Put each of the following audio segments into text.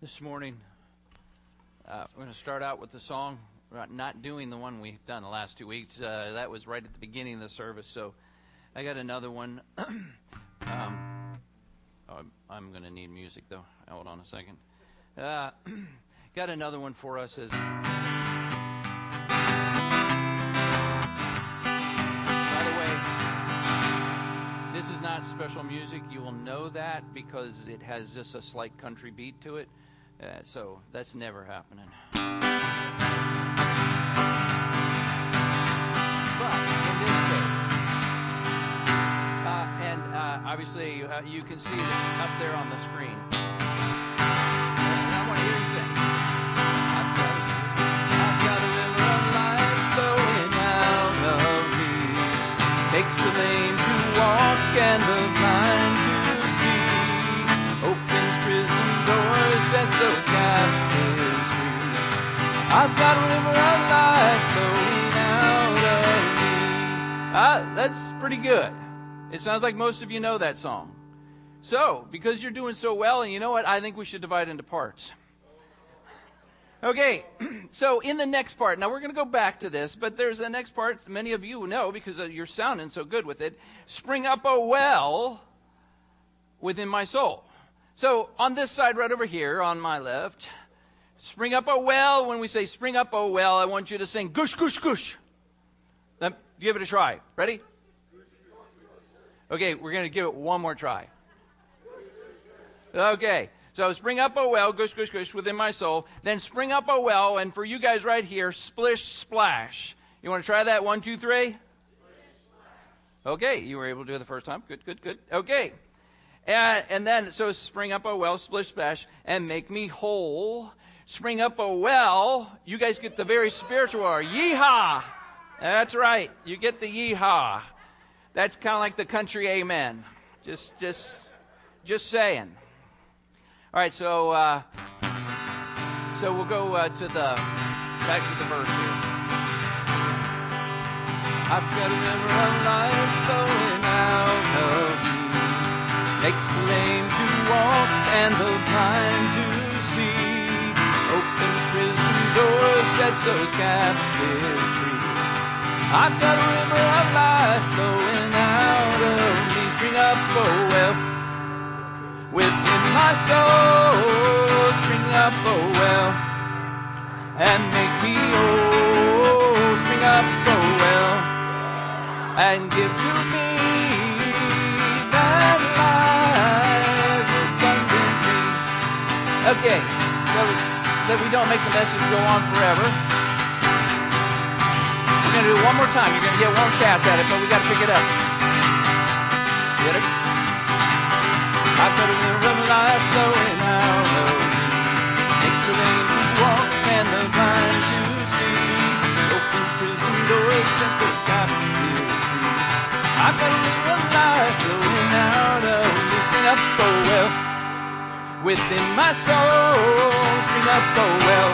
This morning, we're going to start out with the song, not doing the one we've done the last 2 weeks. That was right at the beginning of the service, so I got another one. I'm going to need music, though. Hold on a second. Got another one for us as... This is not special music. You will know that because it has just a slight country beat to it. So that's never happening. But in this case, obviously you can see it up there on the screen. And I want to hear you sing. I've got a river of life flowing out of me. Makes the lame to walk and the blind to see. Opens prison doors, sets those captives free. I've got a river of life flowing out of me. That's pretty good. It sounds like most of you know that song. So, because you're doing so well, and you know what, I think we should divide into parts. Okay, so in the next part, now we're going to go back to this, but there's the next part many of you know because you're sounding so good with it. Spring up a well within my soul. So on this side right over here on my left, spring up a well. When we say spring up a well, I want you to sing gush, gush, gush. Now, give it a try. Ready? Okay, we're going to give it one more try. Okay. So spring up a well, gush, gush, gush, within my soul. Then spring up a well, and for you guys right here, splish, splash. You want to try that? 1, 2, 3? Splish, splash. Okay, you were able to do it the first time. Good, good, good. Okay. And then, so spring up a well, splish, splash, and make me whole. Spring up a well. You guys get the very spiritual word. Yeehaw! That's right. You get the yeehaw. That's kind of like the country amen. Just saying. All right, so so we'll go back to the verse here. I've got a river of life flowing out of me, makes the lame to walk and the blind to see, opens prison doors, sets those captives free. I've got a river of life flowing out of me, spring up, oh well. Within my soul, spring up, oh well, and make me whole. Spring up, oh well, and give to me that life abundantly. Okay, so that we don't make the message go on forever. We're going to do it one more time. You're going to get one chance at it, but we got to pick it up. Get it? I've got a river of life flowing out of me. Makes the lame to walk and the blind to see. Opens prison doors, sets those captives free. I've got a river of life flowing out of me. Spring up, oh well, within my soul. Spring up, oh well,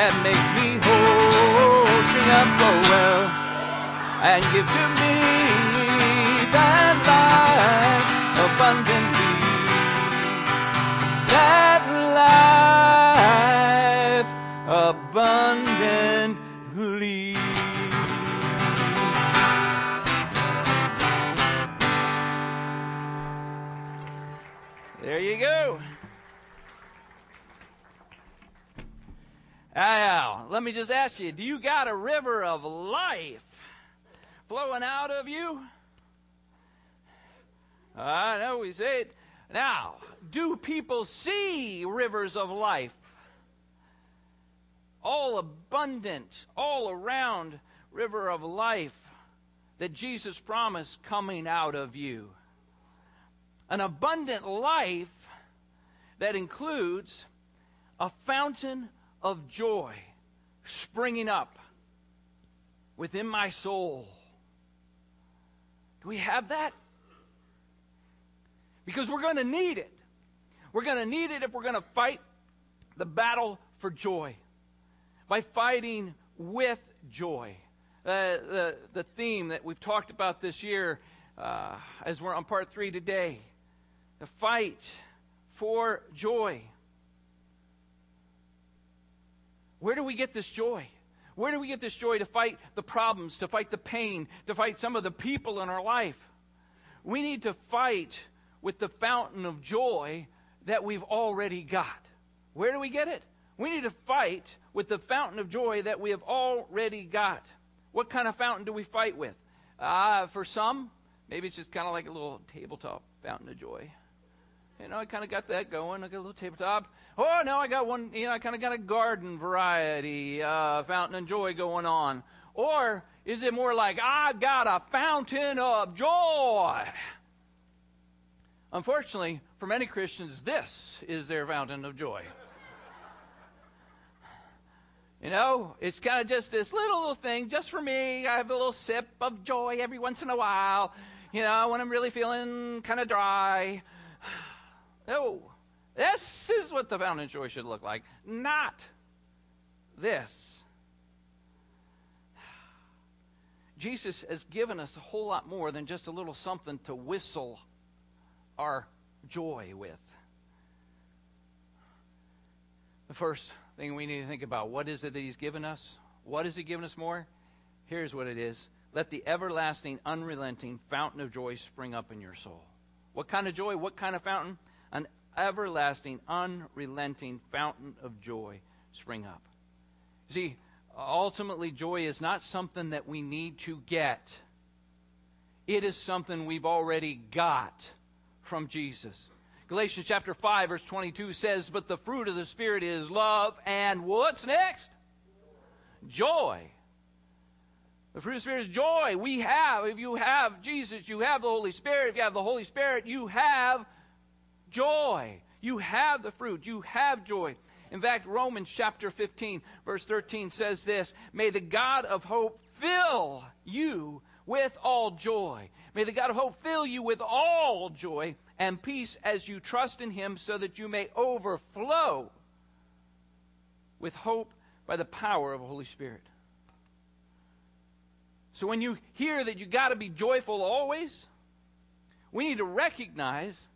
and make me whole. Spring up, oh well, and give to me that life abundantly, that life abundantly. There you go. Now, let me just ask you, do you got a river of life flowing out of you? I know we say it. Now, do people see rivers of life? All abundant, all around river of life that Jesus promised coming out of you. An abundant life that includes a fountain of joy springing up within my soul. Do we have that? Because we're going to need it. We're going to need it if we're going to fight the battle for joy. By fighting with joy. The theme that we've talked about this year as we're on part 3 today. The fight for joy. Where do we get this joy? Where do we get this joy to fight the problems, to fight the pain, to fight some of the people in our life? We need to fight with the fountain of joy that we've already got. Where do we get it? We need to fight with the fountain of joy that we have already got. What kind of fountain do we fight with? For some, maybe it's just kind of like a little tabletop fountain of joy. You know, I kind of got that going. I got a little tabletop. Oh, no, I got one. You know, I kind of got a garden variety fountain of joy going on. Or is it more like, I got a fountain of joy? Unfortunately, for many Christians, this is their fountain of joy. You know, it's kind of just this little thing just for me. I have a little sip of joy every once in a while, you know, when I'm really feeling kind of dry. No, this is what the fountain of joy should look like, not this. Jesus has given us a whole lot more than just a little something to whistle our joy with. The first thing we need to think about, what is it that he's given us? What has he given us more? Here's what it is. Let the everlasting, unrelenting fountain of joy spring up in your soul. What kind of joy? What kind of fountain? An everlasting, unrelenting fountain of joy spring up. See, ultimately joy is not something that we need to get. It is something we've already got from Jesus. Galatians chapter 5 verse 22 says, but the fruit of the Spirit is love and what's next? Joy. The fruit of the Spirit is joy. We have, if you have Jesus, you have the Holy Spirit. If you have the Holy Spirit, you have joy. You have the fruit. You have joy. In fact, Romans chapter 15, verse 13 says this, may the God of hope fill you with all joy. May the God of hope fill you with all joy and peace as you trust in him, so that you may overflow with hope by the power of the Holy Spirit. So when you hear that you got to be joyful always, we need to recognize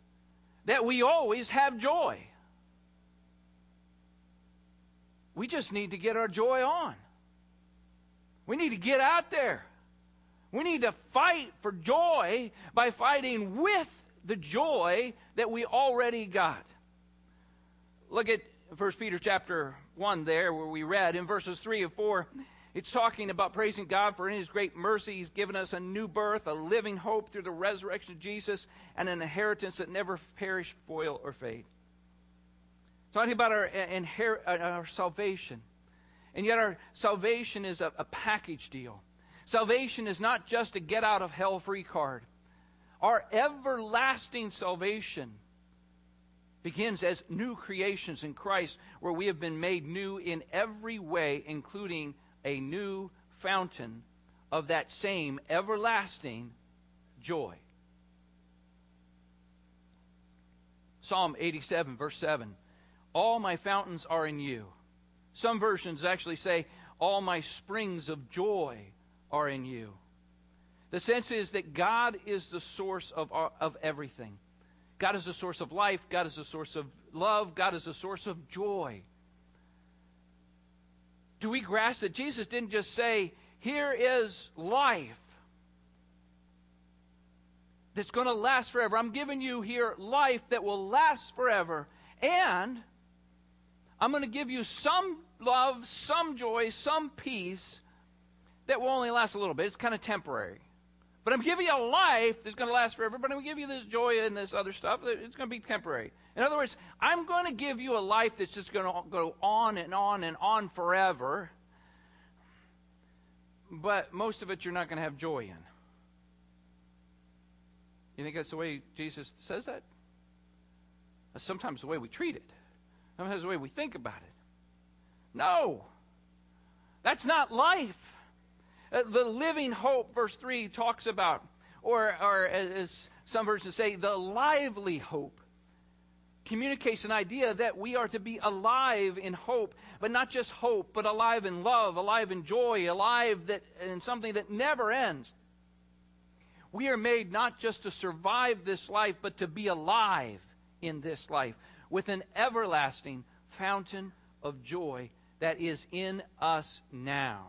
that we always have joy. We just need to get our joy on. We need to get out there. We need to fight for joy by fighting with the joy that we already got. Look at 1 Peter chapter 1 there, where we read in verses 3 and 4. It's talking about praising God for in his great mercy he's given us a new birth, a living hope through the resurrection of Jesus, and an inheritance that never perish, foil, or fade. Talking about our salvation. And yet our salvation is a package deal. Salvation is not just a get out of hell free card. Our everlasting salvation begins as new creations in Christ, where we have been made new in every way, including a new fountain of that same everlasting joy. Psalm 87, verse 7. All my fountains are in you. Some versions actually say, all my springs of joy are in you. The sense is that God is the source of everything. God is the source of life. God is the source of love. God is the source of joy. Do we grasp that Jesus didn't just say, here is life that's going to last forever. I'm giving you here life that will last forever. And I'm going to give you some love, some joy, some peace that will only last a little bit. It's kind of temporary. But I'm giving you a life that's going to last forever. But I'm going to give you this joy and this other stuff. It's going to be temporary. In other words, I'm going to give you a life that's just going to go on and on and on forever. But most of it you're not going to have joy in. You think that's the way Jesus says that? That's sometimes the way we treat it. Sometimes the way we think about it. No. That's not life. The living hope, verse 3, talks about, or as some versions say, the lively hope. Communicates an idea that we are to be alive in hope, but not just hope, but alive in love, alive in joy, alive that in something that never ends. We are made not just to survive this life, but to be alive in this life with an everlasting fountain of joy that is in us now.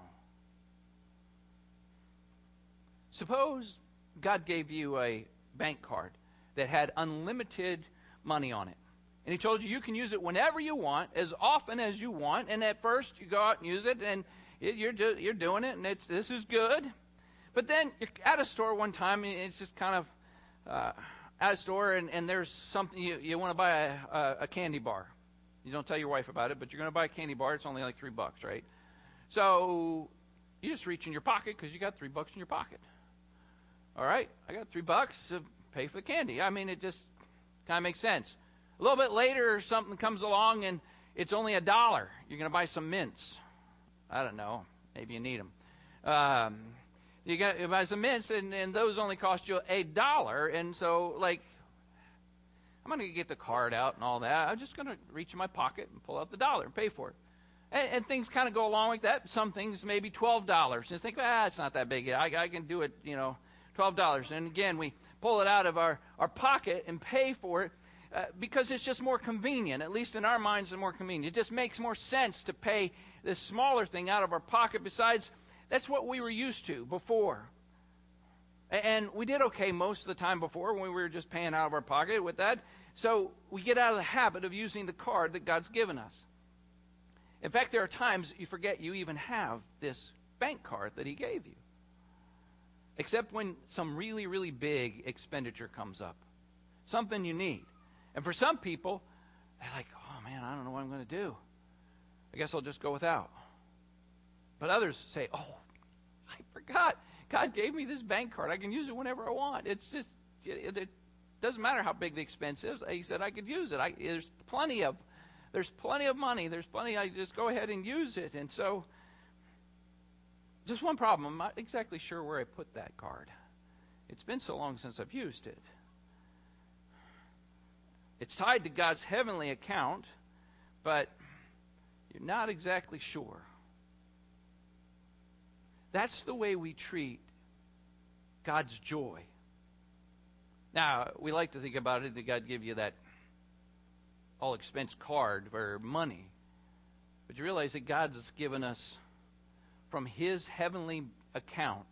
Suppose God gave you a bank card that had unlimited money on it. And he told you, you can use it whenever you want, as often as you want. And at first, you go out and use it, and you're doing it, and this is good. But then you're at a store one time, and it's just kind of at a store, and there's something. You want to buy a candy bar. You don't tell your wife about it, but you're going to buy a candy bar. It's only like $3, right? So you just reach in your pocket because you got $3 in your pocket. All right, I got $3 to pay for the candy. I mean, it just kind of makes sense. A little bit later, something comes along, and it's only $1. You're going to buy some mints. I don't know. Maybe you need them. You buy some mints, and those only cost you $1. And so, like, I'm going to get the card out and all that. I'm just going to reach in my pocket and pull out $1 and pay for it. And things kind of go along like that. Some things maybe $12. Just think, it's not that big. I can do it, $12. And again, we pull it out of our pocket and pay for it because it's just more convenient. At least in our minds, it's more convenient. It just makes more sense to pay this smaller thing out of our pocket. Besides, that's what we were used to before. And we did okay most of the time before when we were just paying out of our pocket with that. So we get out of the habit of using the card that God's given us. In fact, there are times you forget you even have this bank card that he gave you. Except when some really, really big expenditure comes up. Something you need. And for some people, they're like, oh man, I don't know what I'm going to do. I guess I'll just go without. But others say, oh, I forgot. God gave me this bank card. I can use it whenever I want. It's just, it doesn't matter how big the expense is. He said I could use it. There's plenty of money. There's plenty. I just go ahead and use it. And so, just one problem. I'm not exactly sure where I put that card. It's been so long since I've used it. It's tied to God's heavenly account, but you're not exactly sure. That's the way we treat God's joy. Now, we like to think about it that God gave you that all-expense card for money. But you realize that God's given us from his heavenly account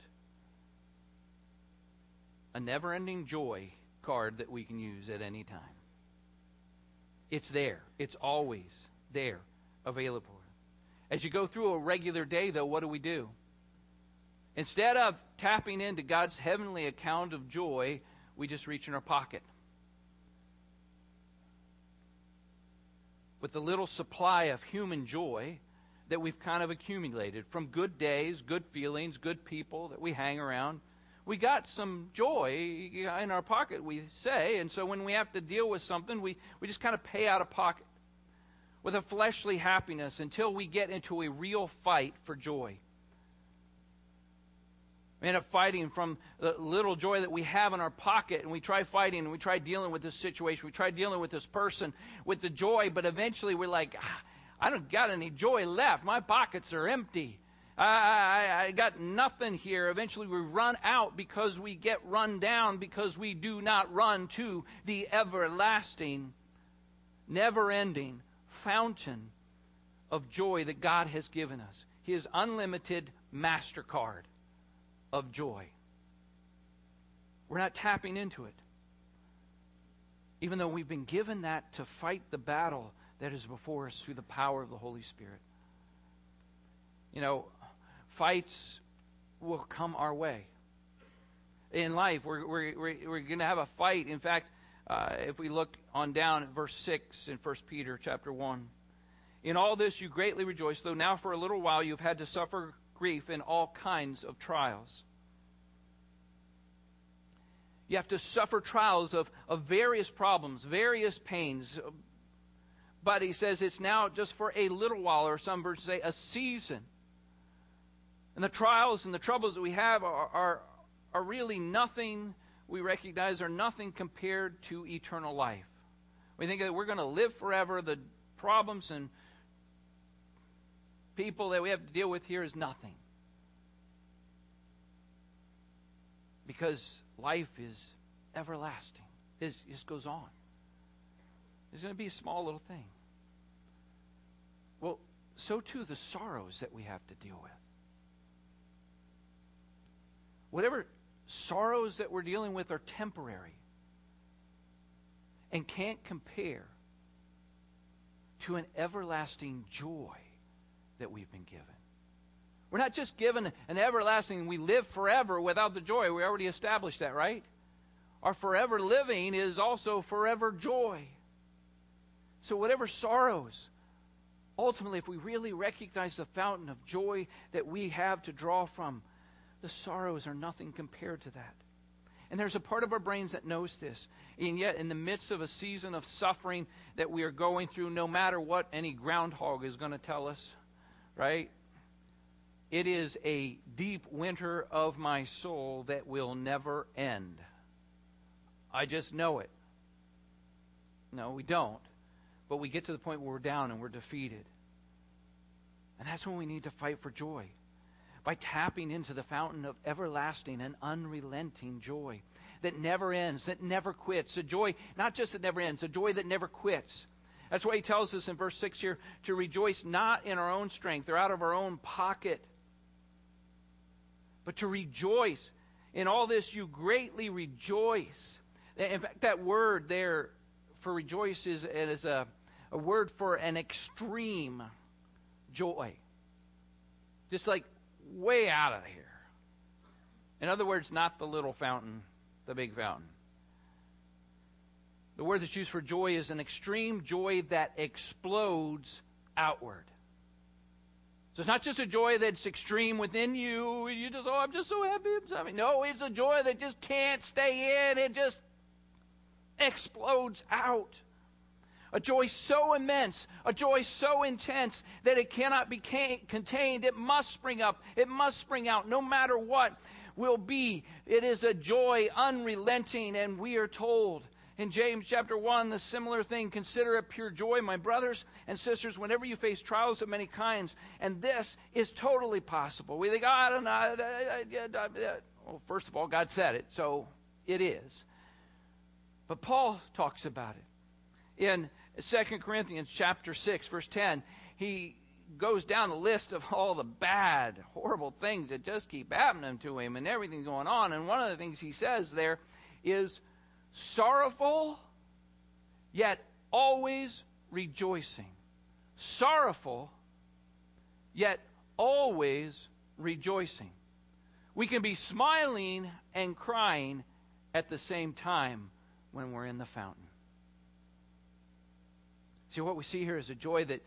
a never-ending joy card that we can use at any time. It's there. It's always there, available. As you go through a regular day, though, what do we do? Instead of tapping into God's heavenly account of joy, we just reach in our pocket. With the little supply of human joy that we've kind of accumulated from good days, good feelings, good people that we hang around, we got some joy in our pocket, we say, and so when we have to deal with something, we just kind of pay out of pocket with a fleshly happiness until we get into a real fight for joy. We end up fighting from the little joy that we have in our pocket, and we try fighting, and we try dealing with this situation, we try dealing with this person with the joy, but eventually we're like, I don't got any joy left. My pockets are empty. I got nothing here. Eventually we run out because we get run down because we do not run to the everlasting, never-ending fountain of joy that God has given us. His unlimited MasterCard of joy. We're not tapping into it. Even though we've been given that to fight the battle that is before us through the power of the Holy Spirit. Fights will come our way. In life, we're going to have a fight. In fact, if we look on down at verse 6 in 1 Peter chapter 1. In all this you greatly rejoice, though now for a little while you've had to suffer grief in all kinds of trials. You have to suffer trials of various problems, various pains. But he says it's now just for a little while, or some versions say a season. And the trials and the troubles that we have are really nothing, we recognize, are nothing compared to eternal life. We think that we're going to live forever. The problems and people that we have to deal with here is nothing. Because life is everlasting. It just goes on. It's going to be a small little thing. Well, so too the sorrows that we have to deal with. Whatever sorrows that we're dealing with are temporary and can't compare to an everlasting joy that we've been given. We're not just given an everlasting, we live forever without the joy. We already established that, right? Our forever living is also forever joy. So whatever sorrows, ultimately, if we really recognize the fountain of joy that we have to draw from, the sorrows are nothing compared to that. And there's a part of our brains that knows this. And yet, in the midst of a season of suffering that we are going through, no matter what any groundhog is going to tell us, right? It is a deep winter of my soul that will never end. I just know it. No, we don't. But we get to the point where we're down and we're defeated. And that's when we need to fight for joy, by tapping into the fountain of everlasting and unrelenting joy that never ends, that never quits. A joy, not just that never ends, a joy that never quits. That's why he tells us in verse 6 here to rejoice not in our own strength or out of our own pocket, but to rejoice. In all this you greatly rejoice. In fact, that word there for rejoice is a word for an extreme joy. Just like way out of here. In other words, not the little fountain, the big fountain. The word that's used for joy is an extreme joy that explodes outward. So it's not just a joy that's extreme within you. You just, oh, I'm just so happy. No, it's a joy that just can't stay in. It just explodes out. A joy so immense, a joy so intense that it cannot be contained. It must spring up. It must spring out no matter what will be. It is a joy unrelenting, and we are told in James chapter 1, the similar thing, consider it pure joy, my brothers and sisters, whenever you face trials of many kinds. And this is totally possible. We think, I don't know. Well, first of all, God said it, so it is. But Paul talks about it. In 2 Corinthians chapter 6, verse 10, he goes down the list of all the bad, horrible things that just keep happening to him and everything going on. And one of the things he says there is, sorrowful, yet always rejoicing. Sorrowful, yet always rejoicing. We can be smiling and crying at the same time when we're in the fountain. See, what we see here is a joy that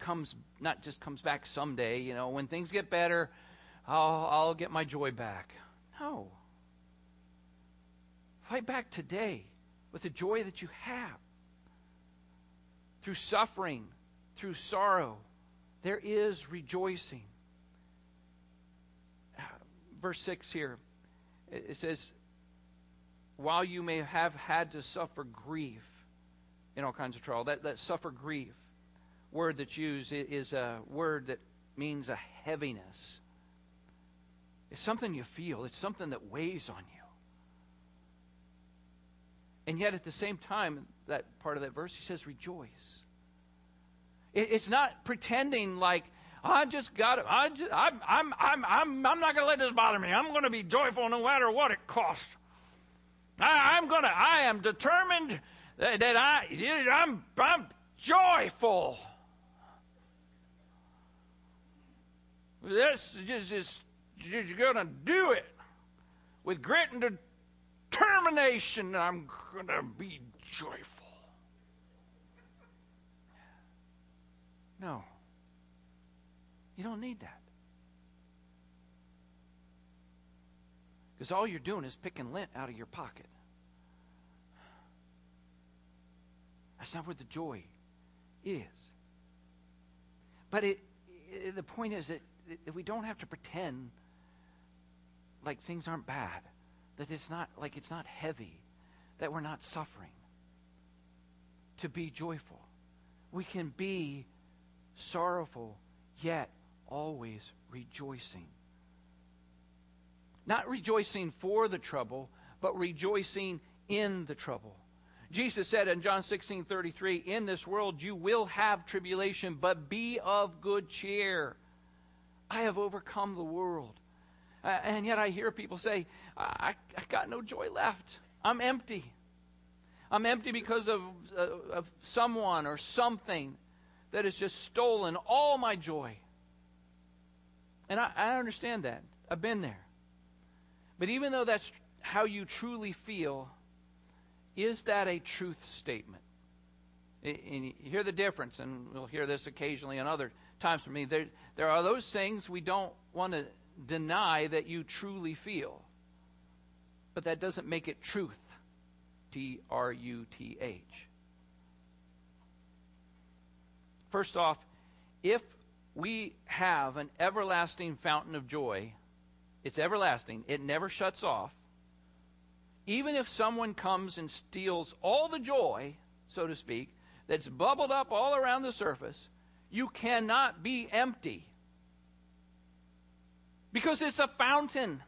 comes, not just comes back someday. You know, when things get better, I'll get my joy back. No. Fight back today with the joy that you have. Through suffering, through sorrow, there is rejoicing. Verse 6 here, it says, while you may have had to suffer grief in all kinds of trial, that suffer grief word that's used is a word that means a heaviness. It's something you feel. It's something that weighs on you. And yet at the same time, that part of that verse, he says, rejoice. It's not pretending like, I'm not going to let this bother me. I'm going to be joyful no matter what it costs. I am determined that I'm joyful. This is just, you're going to do it with grit and determination. I'm going to be joyful. No. You don't need that. Because all you're doing is picking lint out of your pocket. That's not where the joy is. But the point is that we don't have to pretend like things aren't bad. That it's not like it's not heavy, that we're not suffering. To be joyful, we can be sorrowful, yet always rejoicing. Not rejoicing for the trouble, but rejoicing in the trouble. Jesus said in John 16:33, in this world you will have tribulation, but be of good cheer. I have overcome the world. And yet I hear people say, I got no joy left. I'm empty. I'm empty because of someone or something that has just stolen all my joy. And I understand that. I've been there. But even though that's how you truly feel, is that a truth statement? And you hear the difference, and we'll hear this occasionally and other times from me. There are those things we don't want to deny that you truly feel, but that doesn't make it truth. T-R-U-T-H. First off, if we have an everlasting fountain of joy, it's everlasting, it never shuts off. Even if someone comes and steals all the joy, so to speak, that's bubbled up all around the surface, you cannot be empty. Because it's a fountain.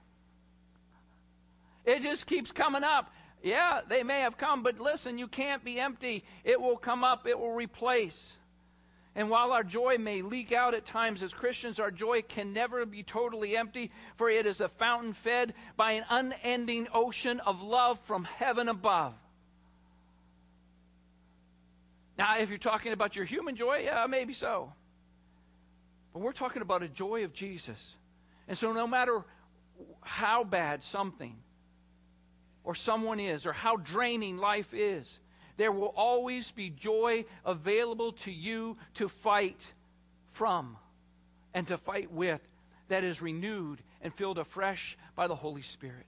It just keeps coming up. Yeah, they may have come, but listen, you can't be empty. It will come up. It will replace. And while our joy may leak out at times as Christians, our joy can never be totally empty, for it is a fountain fed by an unending ocean of love from heaven above. Now, if you're talking about your human joy, yeah, maybe so. But we're talking about a joy of Jesus. And so no matter how bad something or someone is, or how draining life is, there will always be joy available to you to fight from and to fight with, that is renewed and filled afresh by the Holy Spirit.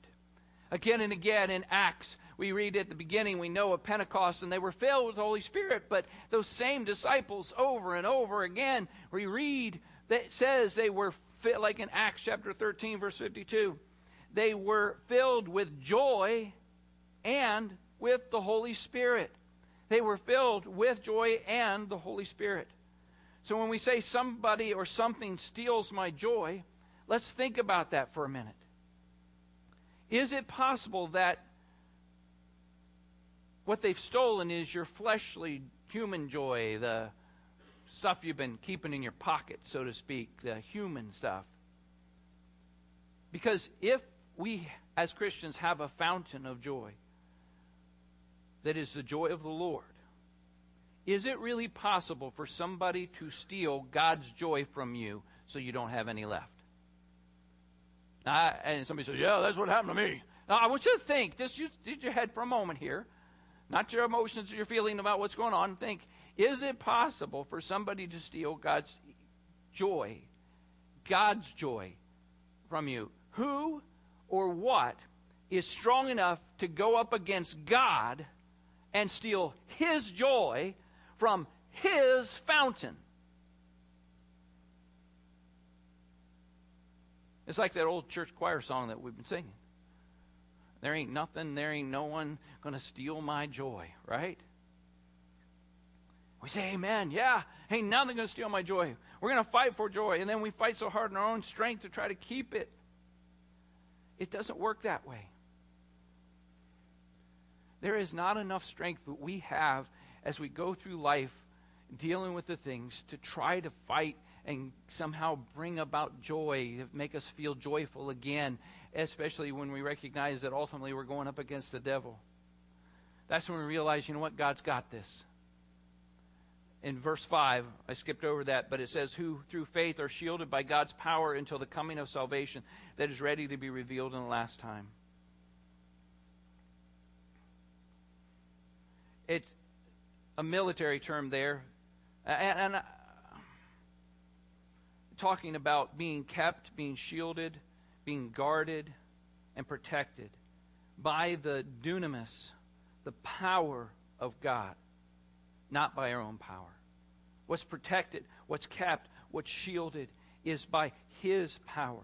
Again and again in Acts, we read at the beginning, we know of Pentecost, and they were filled with the Holy Spirit, but those same disciples over and over again, we read that it says they were filled, like in Acts chapter 13, verse 52, they were filled with joy and with the Holy Spirit. They were filled with joy and the Holy Spirit. So when we say somebody or something steals my joy, let's think about that for a minute. Is it possible that what they've stolen is your fleshly human joy, the stuff you've been keeping in your pocket, so to speak, the human stuff? Because if we as Christians have a fountain of joy that is the joy of the Lord, is it really possible for somebody to steal God's joy from you so you don't have any left? And somebody says, yeah, that's what happened to me. Now, I want you to think, just use your head for a moment here, not your emotions or your feeling about what's going on. Think, is it possible for somebody to steal God's joy from you? Who or what is strong enough to go up against God and steal His joy from His fountain? It's like that old church choir song that we've been singing. There ain't nothing, there ain't no one going to steal my joy, right? We say amen, yeah, ain't nothing going to steal my joy. We're going to fight for joy, and then we fight so hard in our own strength to try to keep it. It doesn't work that way. There is not enough strength that we have as we go through life dealing with the things to try to fight and somehow bring about joy, make us feel joyful again, especially when we recognize that ultimately we're going up against the devil. That's when we realize, you know what, God's got this. In verse 5, I skipped over that, but it says, who through faith are shielded by God's power until the coming of salvation that is ready to be revealed in the last time. It's a military term there. And talking about being kept, being shielded, being guarded and protected by the dunamis, the power of God. Not by our own power. What's protected, what's kept, what's shielded is by His power.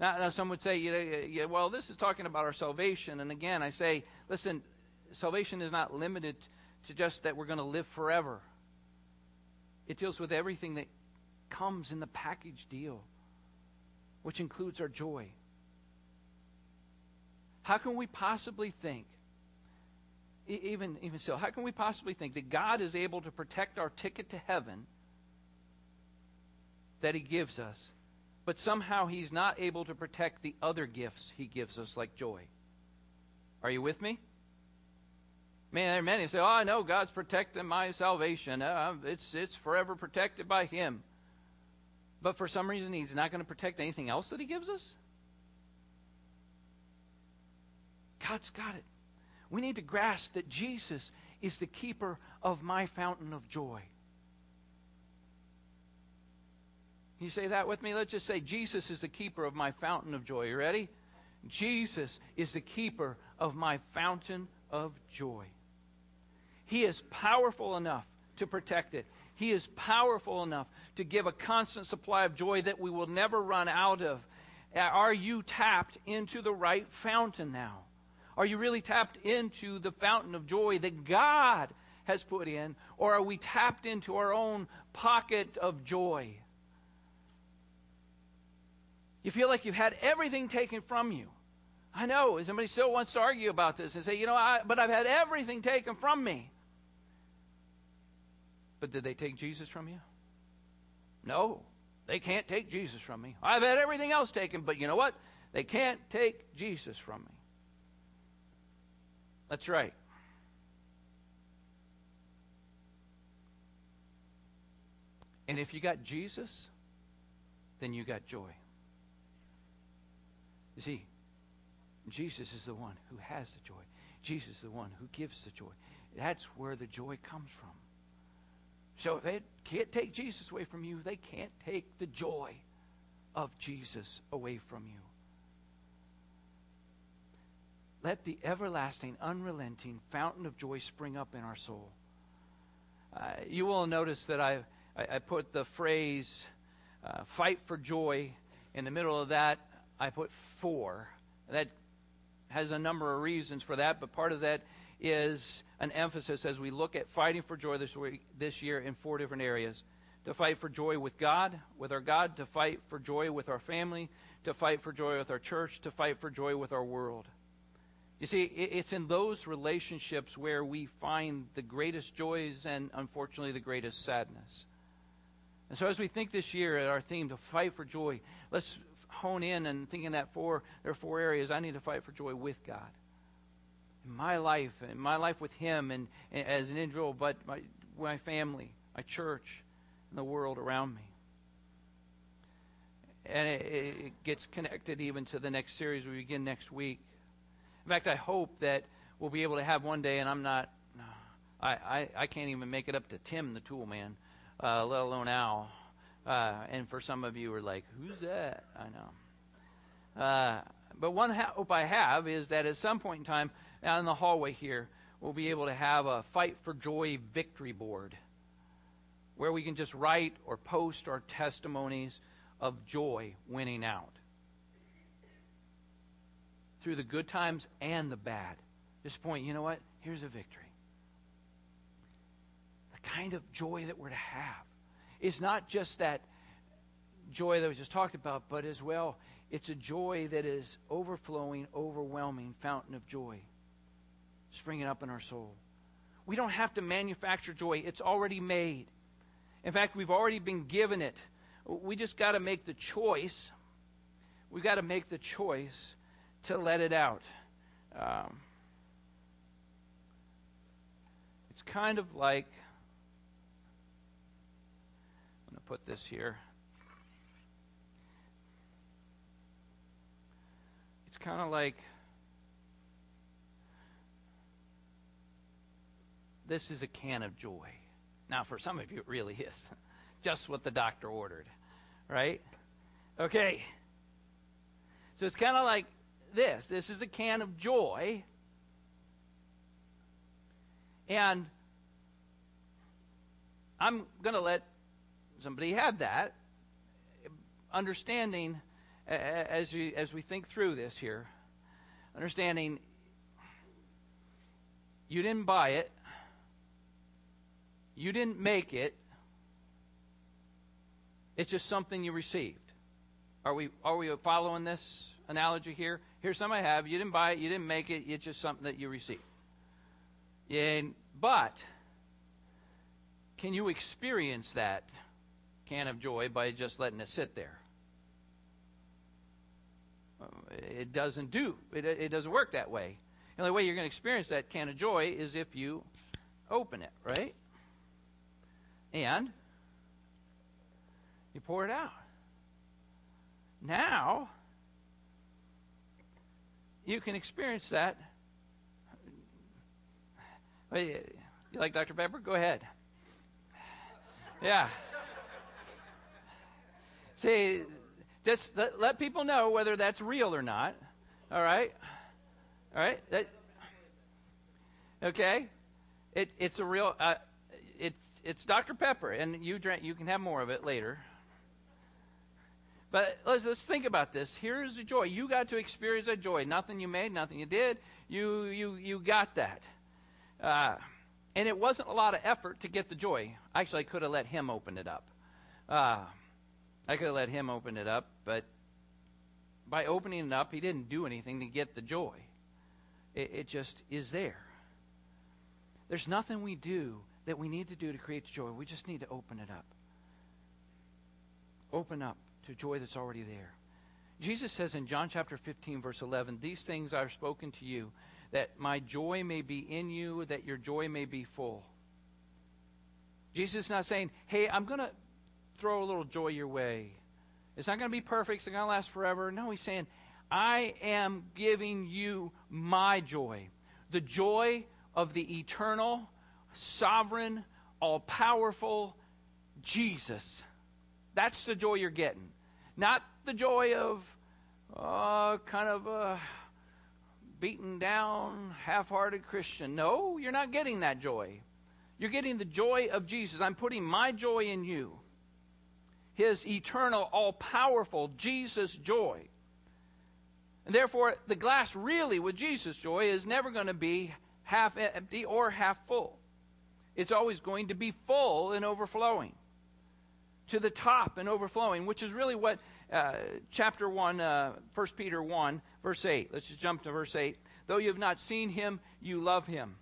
Now some would say, yeah, well, this is talking about our salvation. And again, I say, listen, salvation is not limited to just that we're going to live forever. It deals with everything that comes in the package deal, which includes our joy. How can we possibly think Even so, how can we possibly think that God is able to protect our ticket to heaven that he gives us, but somehow he's not able to protect the other gifts he gives us, like joy? Are you with me? Man, there are many who say, oh, I know God's protecting my salvation. It's forever protected by him. But for some reason, he's not going to protect anything else that he gives us? God's got it. We need to grasp that Jesus is the keeper of my fountain of joy. You say that with me? Let's just say, Jesus is the keeper of my fountain of joy. You ready? Jesus is the keeper of my fountain of joy. He is powerful enough to protect it. He is powerful enough to give a constant supply of joy that we will never run out of. Are you tapped into the right fountain now? Are you really tapped into the fountain of joy that God has put in? Or are we tapped into our own pocket of joy? You feel like you've had everything taken from you. I know, somebody still wants to argue about this and say, but I've had everything taken from me. But did they take Jesus from you? No, they can't take Jesus from me. I've had everything else taken, but you know what? They can't take Jesus from me. That's right. And if you got Jesus, then you got joy. You see, Jesus is the one who has the joy. Jesus is the one who gives the joy. That's where the joy comes from. So if they can't take Jesus away from you, they can't take the joy of Jesus away from you. Let the everlasting, unrelenting fountain of joy spring up in our soul. You will notice that I put the phrase fight for joy in the middle of that. I put 4. That has a number of reasons for that, but part of that is an emphasis as we look at fighting for joy this year in 4 different areas. To fight for joy with God, with our God, to fight for joy with our family, to fight for joy with our church, to fight for joy with our world. You see, it's in those relationships where we find the greatest joys and, unfortunately, the greatest sadness. And so as we think this year at our theme, to fight for joy, let's hone in and think in that there are 4 areas. I need to fight for joy with God. In my life with him and as an individual, but my family, my church, and the world around me. And it gets connected even to the next series we begin next week. In fact, I hope that we'll be able to have one day, and I can't even make it up to Tim the tool man, let alone Al. And for some of you are like, who's that? I know. But one hope I have is that at some point in time, out in the hallway here, we'll be able to have a Fight for Joy victory board where we can just write or post our testimonies of joy winning out. Through the good times and the bad. Just point, you know what? Here's a victory. The kind of joy that we're to have is not just that joy that we just talked about, but as well, it's a joy that is overflowing, overwhelming fountain of joy springing up in our soul. We don't have to manufacture joy. It's already made. In fact, we've already been given it. We just got to make the choice. We've got to make the choice to let it out. It's kind of like, I'm going to put this here. It's kind of like, this is a can of joy. Now, for some of you, it really is. Just what the doctor ordered, right? Okay. So it's kind of like, This is a can of joy, and I'm going to let somebody have that, understanding as we think through this here, understanding you didn't buy it, you didn't make it, it's just something you received. Are we following this analogy here? Here's something I have. You didn't buy it. You didn't make it. It's just something that you received. But can you experience that can of joy by just letting it sit there? It doesn't work that way. The only way you're going to experience that can of joy is if you open it, right? And you pour it out. Now, you can experience that. You like Dr. Pepper? Go ahead. Yeah. See, just let people know whether that's real or not. All right? All right? Okay? It's a real... It's Dr. Pepper, and you can have more of it later. But let's think about this. Here's the joy. You got to experience that joy. Nothing you made, nothing you did. You got that. And it wasn't a lot of effort to get the joy. Actually, I could have let him open it up. But by opening it up, he didn't do anything to get the joy. It just is there. There's nothing we do that we need to do to create joy. We just need to open it up. Open up to joy that's already there. Jesus says in John chapter 15, verse 11, "These things I have spoken to you, that my joy may be in you, that your joy may be full." Jesus is not saying, hey, I'm going to throw a little joy your way. It's not going to be perfect. It's not going to last forever. No, he's saying, I am giving you my joy. The joy of the eternal, sovereign, all-powerful Jesus. That's the joy you're getting. Not the joy of beaten down, half-hearted Christian. No, you're not getting that joy. You're getting the joy of Jesus. I'm putting my joy in you. His eternal, all-powerful Jesus joy. And therefore, the glass really with Jesus' joy is never going to be half empty or half full. It's always going to be full and overflowing. To the top and overflowing, which is really what chapter 1, 1 Peter 1, verse 8. Let's just jump to verse 8. Though you have not seen him, you love him.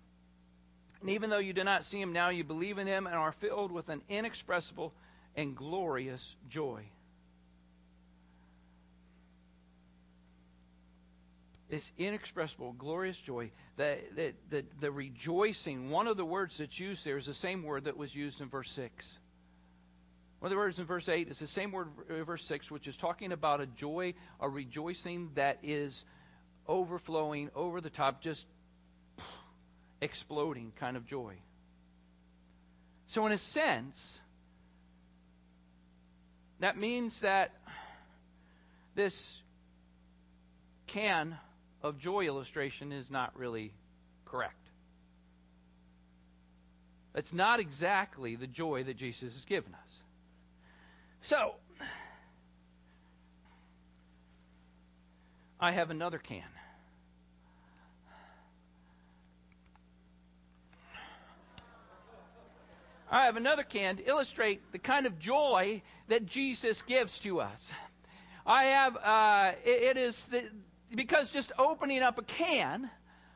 And even though you do not see him now, you believe in him and are filled with an inexpressible and glorious joy. This inexpressible, glorious joy, the rejoicing, one of the words that's used there is the same word that was used in verse 6. One of the words in verse 8 is the same word in verse 6, which is talking about a joy, a rejoicing that is overflowing, over the top, just exploding kind of joy. So in a sense, that means that this can of joy illustration is not really correct. That's not exactly the joy that Jesus has given us. So, I have another can. I have another can to illustrate the kind of joy that Jesus gives to us. I have, because just opening up a can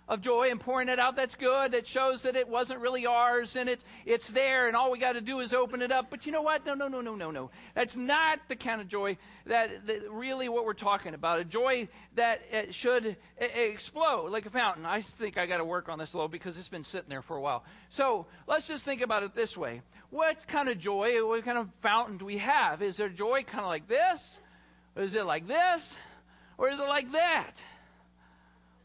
of joy and pouring it out, that's good. That shows that it wasn't really ours, and it's there, and all we got to do is open it up. But you know what? No. That's not the kind of joy that really what we're talking about. A joy that should explode like a fountain. I think I got to work on this a little because it's been sitting there for a while. So let's just think about it this way. What kind of joy, what kind of fountain do we have? Is there joy kind of like this? Is it like this? Or is it like that?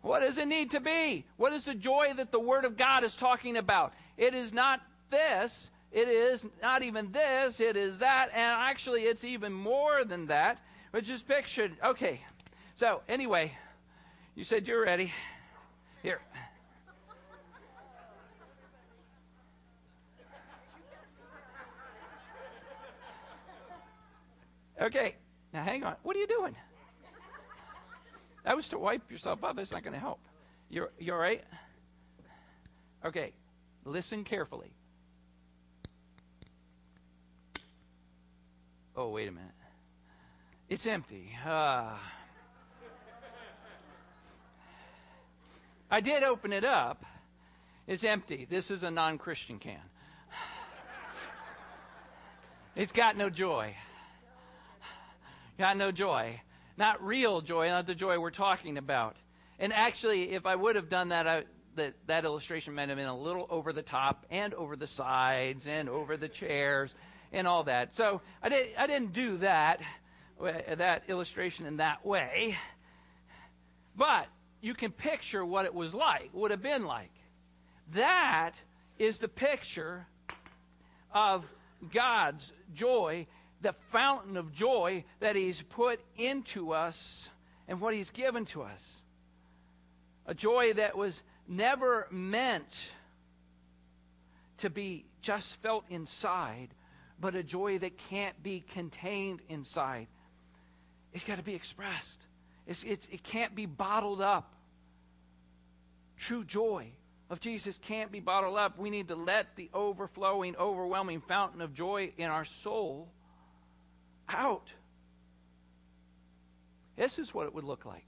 What does it need to be? What is the joy that the Word of God is talking about? It is not this. It is not even this. It is that. And actually, it's even more than that, which is pictured. Okay. So, anyway, you said you're ready. Here. Okay. Now, hang on. What are you doing? That was to wipe yourself up. It's not going to help. You all right? Okay. Listen carefully. Oh, wait a minute. It's empty. I did open it up. It's empty. This is a non-Christian can. It's got no joy. Got no joy. Not real joy, not the joy we're talking about. And actually, if I would have done that, that illustration might have been a little over the top and over the sides and over the chairs and all that. So I didn't do that illustration in that way. But you can picture what it was like, would have been like. That is the picture of God's joy, the fountain of joy that He's put into us and what He's given to us. A joy that was never meant to be just felt inside, but a joy that can't be contained inside. It's got to be expressed. It can't be bottled up. True joy of Jesus can't be bottled up. We need to let the overflowing, overwhelming fountain of joy in our soul out. This is what it would look like.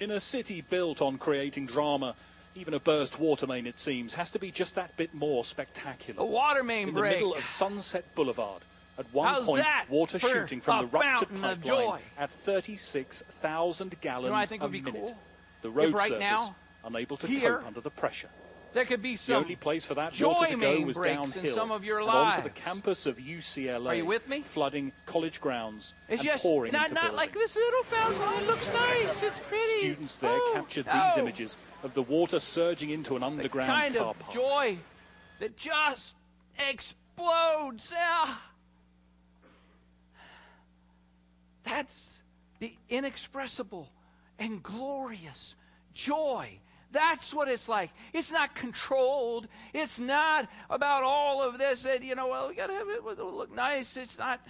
In a city built on creating drama, even a burst water main, it seems, has to be just that bit more spectacular. A water main in break. The middle of Sunset Boulevard. At one How's point, water shooting from the ruptured pipeline at 36,000 gallons a minute. Cool? The road right surface, now, unable to cope under the pressure. There could be some the only place for that water to go was downhill in some of your lives. And onto the campus of UCLA. Are you with me? Flooding college grounds and pouring into buildings. Not like this little fountain. It looks nice. It's pretty. Students there captured these images of the water surging into an underground car park. The kind of joy that just explodes out. That's the inexpressible and glorious joy. That's what it's like. It's not controlled. It's not about all of this that, we got to have it look nice. It's not.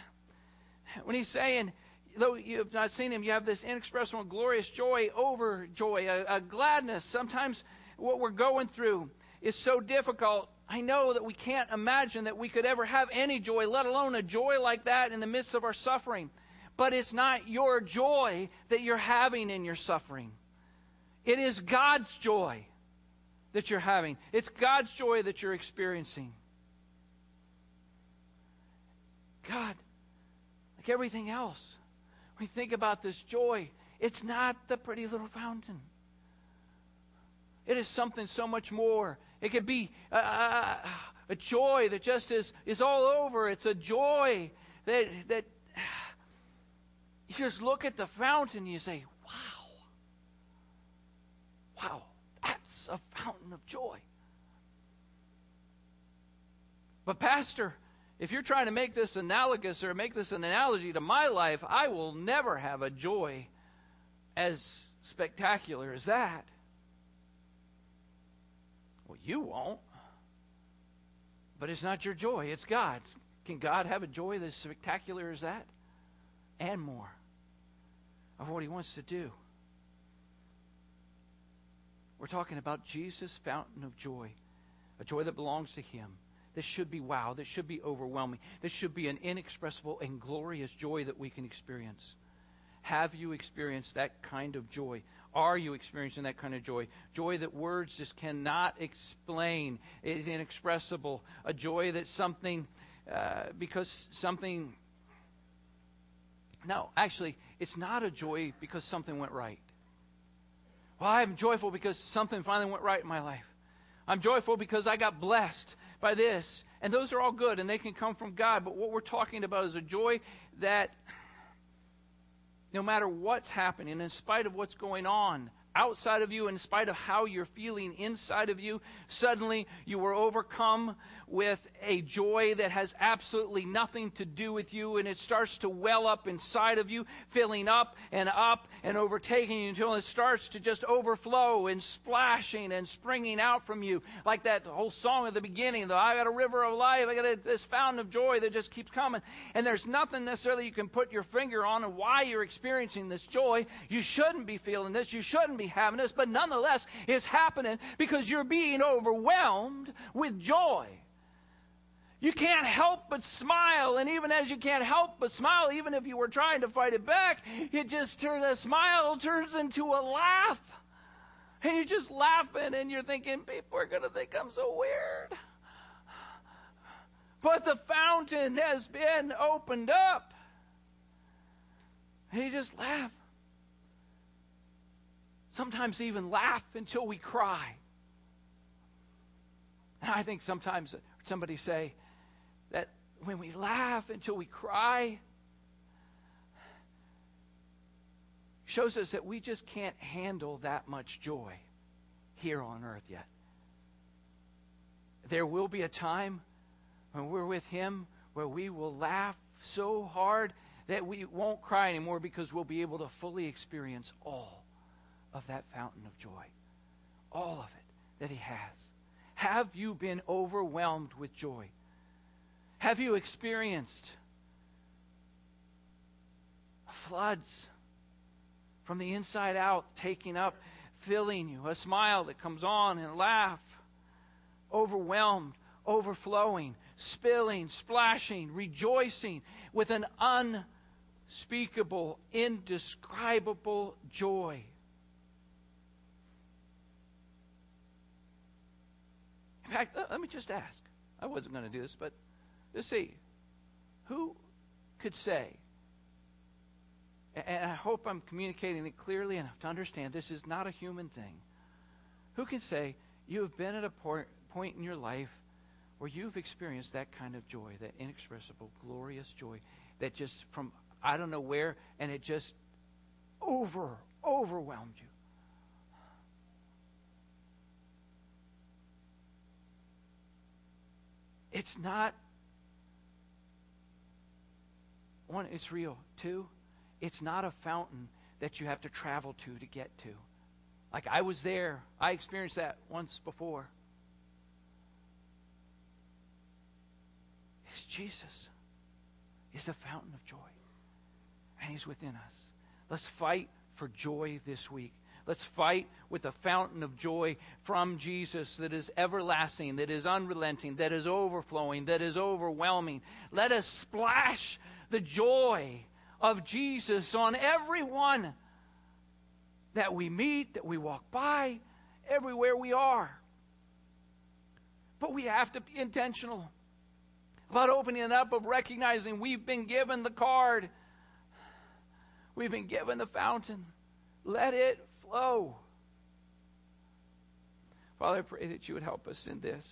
When he's saying, though you have not seen him, you have this inexpressible, glorious joy over joy, a gladness. Sometimes what we're going through is so difficult. I know that we can't imagine that we could ever have any joy, let alone a joy like that in the midst of our suffering. But it's not your joy that you're having in your suffering. It is God's joy that you're having. It's God's joy that you're experiencing. God, like everything else, when you think about this joy, it's not the pretty little fountain. It is something so much more. It could be a joy that just is all over. It's a joy that you just look at the fountain and you say, wow, that's a fountain of joy. But pastor, if you're trying to make this analogous or make this an analogy to my life, I will never have a joy as spectacular as that. Well, you won't. But it's not your joy, it's God's. Can God have a joy that's spectacular as that? And more of what He wants to do. We're talking about Jesus' fountain of joy, a joy that belongs to Him. This should be wow. This should be overwhelming. This should be an inexpressible and glorious joy that we can experience. Have you experienced that kind of joy? Are you experiencing that kind of joy? Joy that words just cannot explain. It is inexpressible. A joy that something, because something... No, actually, it's not a joy because something went right. Well, I'm joyful because something finally went right in my life. I'm joyful because I got blessed by this. And those are all good, and they can come from God. But what we're talking about is a joy that no matter what's happening, in spite of what's going on outside of you, in spite of how you're feeling inside of you, suddenly you were overcome with a joy that has absolutely nothing to do with you, and it starts to well up inside of you, filling up and overtaking you until it starts to just overflow and splashing and springing out from you. Like that whole song at the beginning, I got a river of life, I got this fountain of joy that just keeps coming. And there's nothing necessarily you can put your finger on and why you're experiencing this joy. You shouldn't be feeling this, you shouldn't be having this, but nonetheless it's happening because you're being overwhelmed with joy. You can't help but smile, and even as you can't help but smile, even if you were trying to fight it back, a smile turns into a laugh. and you're just laughing and you're thinking, people are going to think I'm so weird. But the fountain has been opened up. And you just laugh. Sometimes even laugh until we cry. And I think sometimes somebody say that when we laugh until we cry, shows us that we just can't handle that much joy here on earth yet. There will be a time when we're with Him where we will laugh so hard that we won't cry anymore, because we'll be able to fully experience all of that fountain of joy, all of it that He has. Have you been overwhelmed with joy? Have you experienced floods from the inside out, taking up, filling you? A smile that comes on and laugh, overwhelmed, overflowing, spilling, splashing, rejoicing with an unspeakable, indescribable joy. In fact, let me just ask. I wasn't going to do this, but let's see. Who could say, and I hope I'm communicating it clearly enough to understand this is not a human thing, who can say you have been at a point in your life where you've experienced that kind of joy, that inexpressible, glorious joy, that just from I don't know where, and it just overwhelmed you? It's not, one, it's real. Two, it's not a fountain that you have to travel to get to. Like, I was there. I experienced that once before. It's Jesus. He's the fountain of joy. And He's within us. Let's fight for joy this week. Let's fight with the fountain of joy from Jesus that is everlasting, that is unrelenting, that is overflowing, that is overwhelming. Let us splash the joy of Jesus on everyone that we meet, that we walk by, everywhere we are. But we have to be intentional about opening it up, of recognizing we've been given the card. We've been given the fountain. Let it flow. Father, I pray that you would help us in this,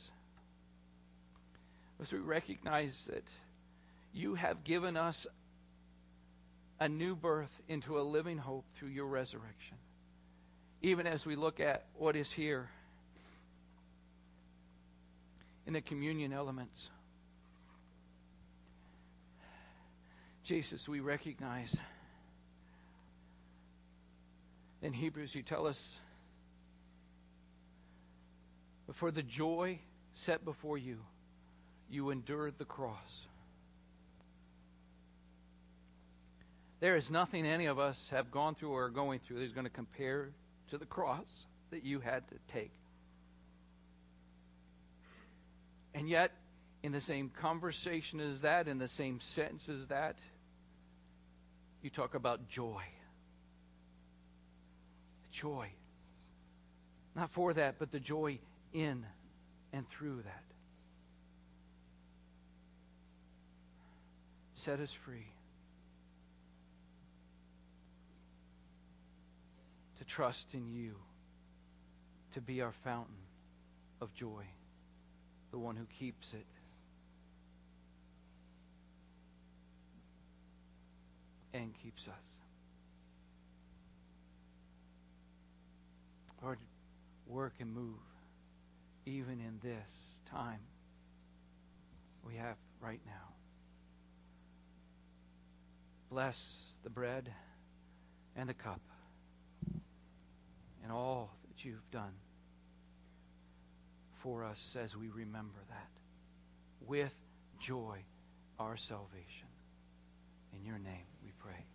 as we recognize that you have given us a new birth into a living hope through your resurrection. Even as we look at what is here in the communion elements, Jesus, we recognize. In Hebrews, you tell us, for the joy set before you, you endured the cross. There is nothing any of us have gone through or are going through that is going to compare to the cross that you had to take. And yet, in the same conversation as that, in the same sentence as that, you talk about joy. Joy. Not for that, but the joy in and through that. Set us free to trust in you, to be our fountain of joy, the one who keeps it. And keeps us. Lord, work and move even in this time we have right now. Bless the bread and the cup and all that you've done for us as we remember that. With joy, our salvation. In your name we pray.